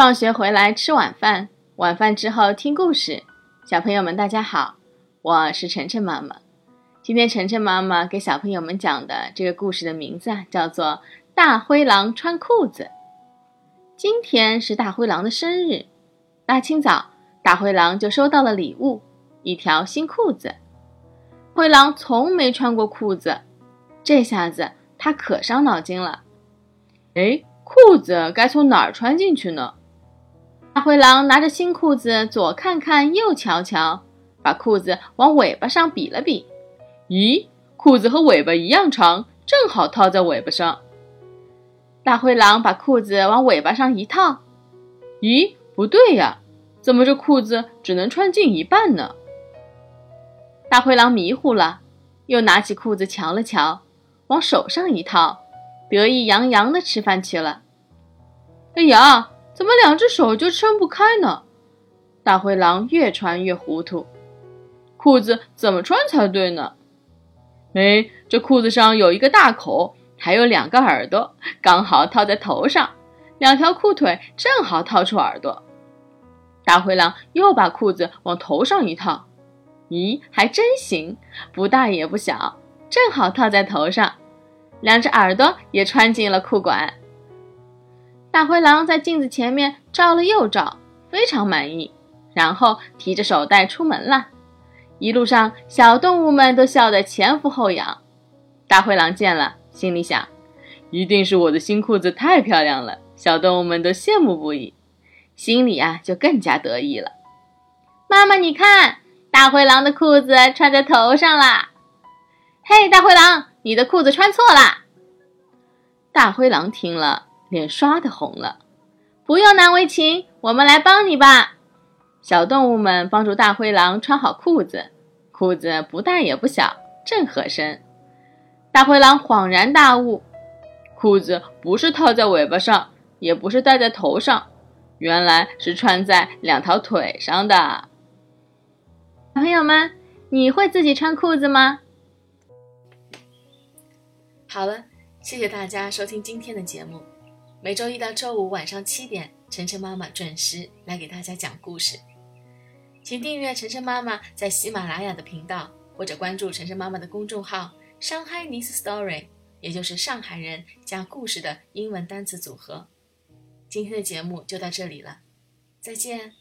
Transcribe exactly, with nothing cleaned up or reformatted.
放学回来吃晚饭，晚饭之后听故事。小朋友们大家好，我是晨晨妈妈。今天晨晨妈妈给小朋友们讲的这个故事的名字啊，叫做《大灰狼穿裤子》。今天是大灰狼的生日，大清早大灰狼就收到了礼物，一条新裤子。灰狼从没穿过裤子，这下子他可伤脑筋了。诶，裤子该从哪儿穿进去呢？大灰狼拿着新裤子左看看右瞧瞧，把裤子往尾巴上比了比。咦，裤子和尾巴一样长，正好套在尾巴上。大灰狼把裤子往尾巴上一套，咦，不对呀，怎么这裤子只能穿进一半呢？大灰狼迷糊了，又拿起裤子瞧了瞧，往手上一套，得意洋洋地吃饭去了。哎呀，怎么两只手就撑不开呢？大灰狼越穿越糊涂，裤子怎么穿才对呢？哎，这裤子上有一个大口，还有两个耳朵，刚好套在头上，两条裤腿正好套出耳朵。大灰狼又把裤子往头上一套，咦，还真行，不大也不小，正好套在头上，两只耳朵也穿进了裤管。大灰狼在镜子前面照了又照，非常满意，然后提着手袋出门了。一路上，小动物们都笑得前俯后仰。大灰狼见了，心里想，一定是我的新裤子太漂亮了，小动物们都羡慕不已，心里啊就更加得意了。妈妈你看，大灰狼的裤子穿在头上啦！嘿，大灰狼，你的裤子穿错啦！大灰狼听了，脸刷的红了。不用难为情，我们来帮你吧。小动物们帮助大灰狼穿好裤子，裤子不大也不小，正合身。大灰狼恍然大悟，裤子不是套在尾巴上，也不是戴在头上，原来是穿在两条腿上的。小朋友们，你会自己穿裤子吗？好了，谢谢大家收听今天的节目。每周一到周五晚上七点，晨晨妈妈准时来给大家讲故事。请订阅晨晨妈妈在喜马拉雅的频道，或者关注晨晨妈妈的公众号上海 Nice Story， 也就是上海人加故事的英文单词组合。今天的节目就到这里了，再见。